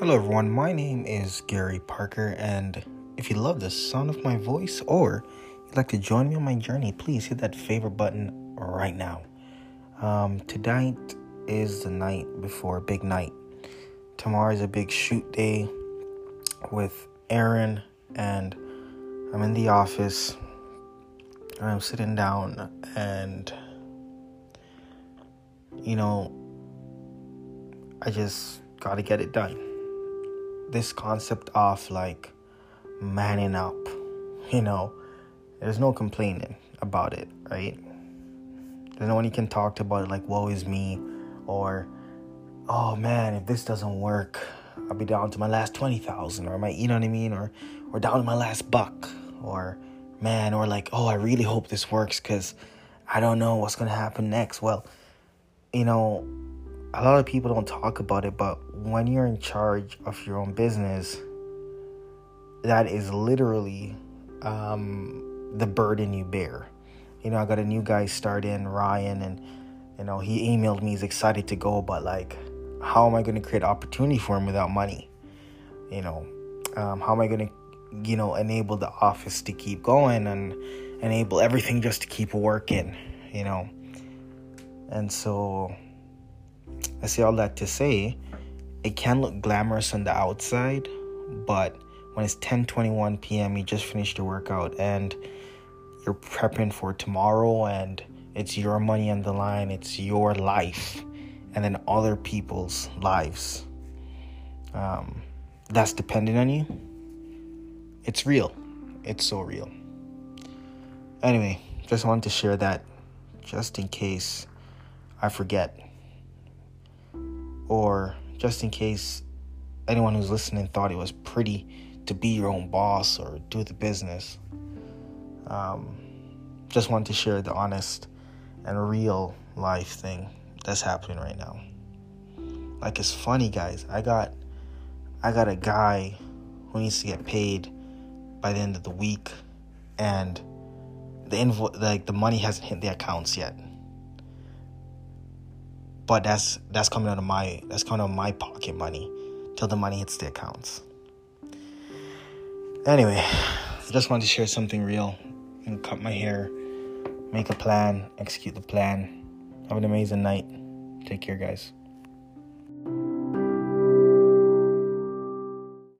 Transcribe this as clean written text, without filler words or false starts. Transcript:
Hello everyone, my name is Gary Parker, and if you love the sound of my voice or you'd like to join me on my journey, please hit that favorite button right now. Tonight is the night before big night. Tomorrow is a big shoot day with Aaron, and I'm in the office. I'm sitting down, and I just gotta get it done. This concept of like manning up, there's no complaining about it, right? There's no one you can talk to about it like, woe is me, or, oh man, if this doesn't work, I'll be down to my last 20,000, or or down to my last buck, or like, oh, I really hope this works because I don't know what's gonna happen next. Well, a lot of people don't talk about it, but when you're in charge of your own business, that is literally the burden you bear. I got a new guy starting, Ryan, and he emailed me, he's excited to go, but like, how am I going to create opportunity for him without money? How am I going to enable the office to keep going and enable everything just to keep working? And so I say all that to say, it can look glamorous on the outside, but when it's 10:21 p.m., you just finished your workout and you're prepping for tomorrow, and it's your money on the line, it's your life, and then other people's lives. That's dependent on you. It's real. It's so real. Anyway, just wanted to share that just in case I forget, or just in case anyone who's listening thought it was pretty to be your own boss or do the business. Just wanted to share the honest and real life thing that's happening right now. Like, it's funny, guys. I got a guy who needs to get paid by the end of the week, and the money hasn't hit the accounts yet. But that's coming out of my pocket money till the money hits the accounts. Anyway, just wanted to share something real. And cut my hair, make a plan, execute the plan. Have an amazing night. Take care, guys.